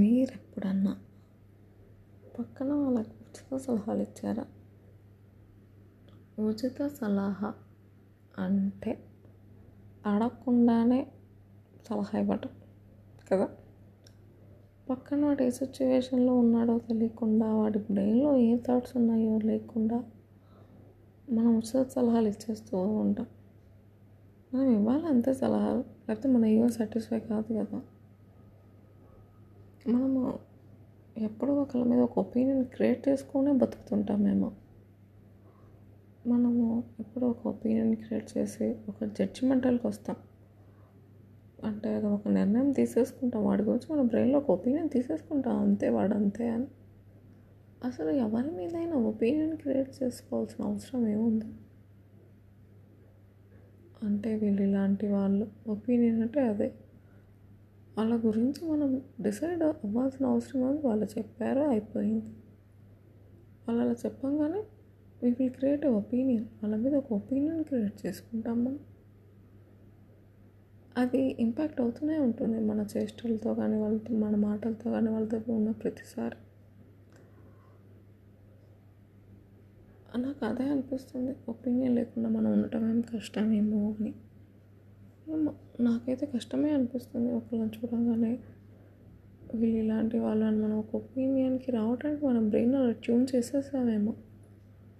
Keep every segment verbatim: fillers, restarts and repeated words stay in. మీరు ఎప్పుడన్నా పక్కన వాళ్ళకి ఉచిత సలహాలు ఇచ్చారా? ఉచిత సలహా అంటే అడగకుండానే సలహా ఇవ్వటం కదా. పక్కన వాడు ఏ సిచ్యువేషన్లో ఉన్నాడో తెలియకుండా, వాడి బ్రెయిన్లో ఏ థాట్స్ ఉన్నాయో లేకుండా మనం ఉచిత సలహాలు ఇచ్చేస్తూ ఉంటాం. మనం ఇవ్వాలి అంతే సలహాలు, లేకపోతే మనం ఏమో సాటిస్ఫై కాదు కదా. మనము ఎప్పుడూ ఒకళ్ళ మీద ఒక ఒపీనియన్ క్రియేట్ చేసుకునే బతుకుతుంటాం. మేము మనము ఎప్పుడూ ఒక ఒపీనియన్ క్రియేట్ చేసి ఒక జడ్జిమెంటల్కి వస్తాం. అంటే ఒక నిర్ణయం తీసేసుకుంటాం, వాడి గురించి మన బ్రెయిన్లో ఒక ఒపీనియన్ తీసేసుకుంటాం, అంతే వాడంతే అని. అసలు ఎవరి మీదైనా ఒపీనియన్ క్రియేట్ చేసుకోవాల్సిన అవసరం ఏముంది? అంటే వీళ్ళు ఇలాంటి వాళ్ళు, ఒపీనియన్ అంటే అదే, వాళ్ళ గురించి మనం డిసైడ్ అవ్వాల్సిన అవసరం ఏమి? వాళ్ళు చెప్పారు, అయిపోయింది. వాళ్ళు అలా చెప్పంగానే we will create a opinion, వాళ్ళ మీద ఒక ఒపీనియన్ క్రియేట్ చేసుకుంటాం మనం. అది ఇంపాక్ట్ అవుతూనే ఉంటుంది మన చేష్టలతో కానీ, వాళ్ళతో మన మాటలతో కానీ, వాళ్ళతో ఉన్న ప్రతిసారి. నాకు అదే అనిపిస్తుంది, ఒపీనియన్ లేకుండా మనం ఉండటం ఏం కష్టమేమో అని. నాకైతే కష్టమే అనిపిస్తుంది ఒకళ్ళని చూడంగానే వీళ్ళు ఇలాంటి వాళ్ళు అని మనం ఒక ఒపీనియన్కి రావడానికి మన బ్రెయిన్ అలా ట్యూన్ చేసేసామేమో.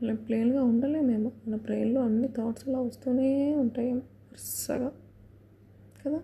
అలా ప్లెయిన్గా ఉండలేమేమో, మన బ్రెయిన్లో అన్ని థాట్స్ అలా వస్తూనే ఉంటాయేమో వరుసగా కదా.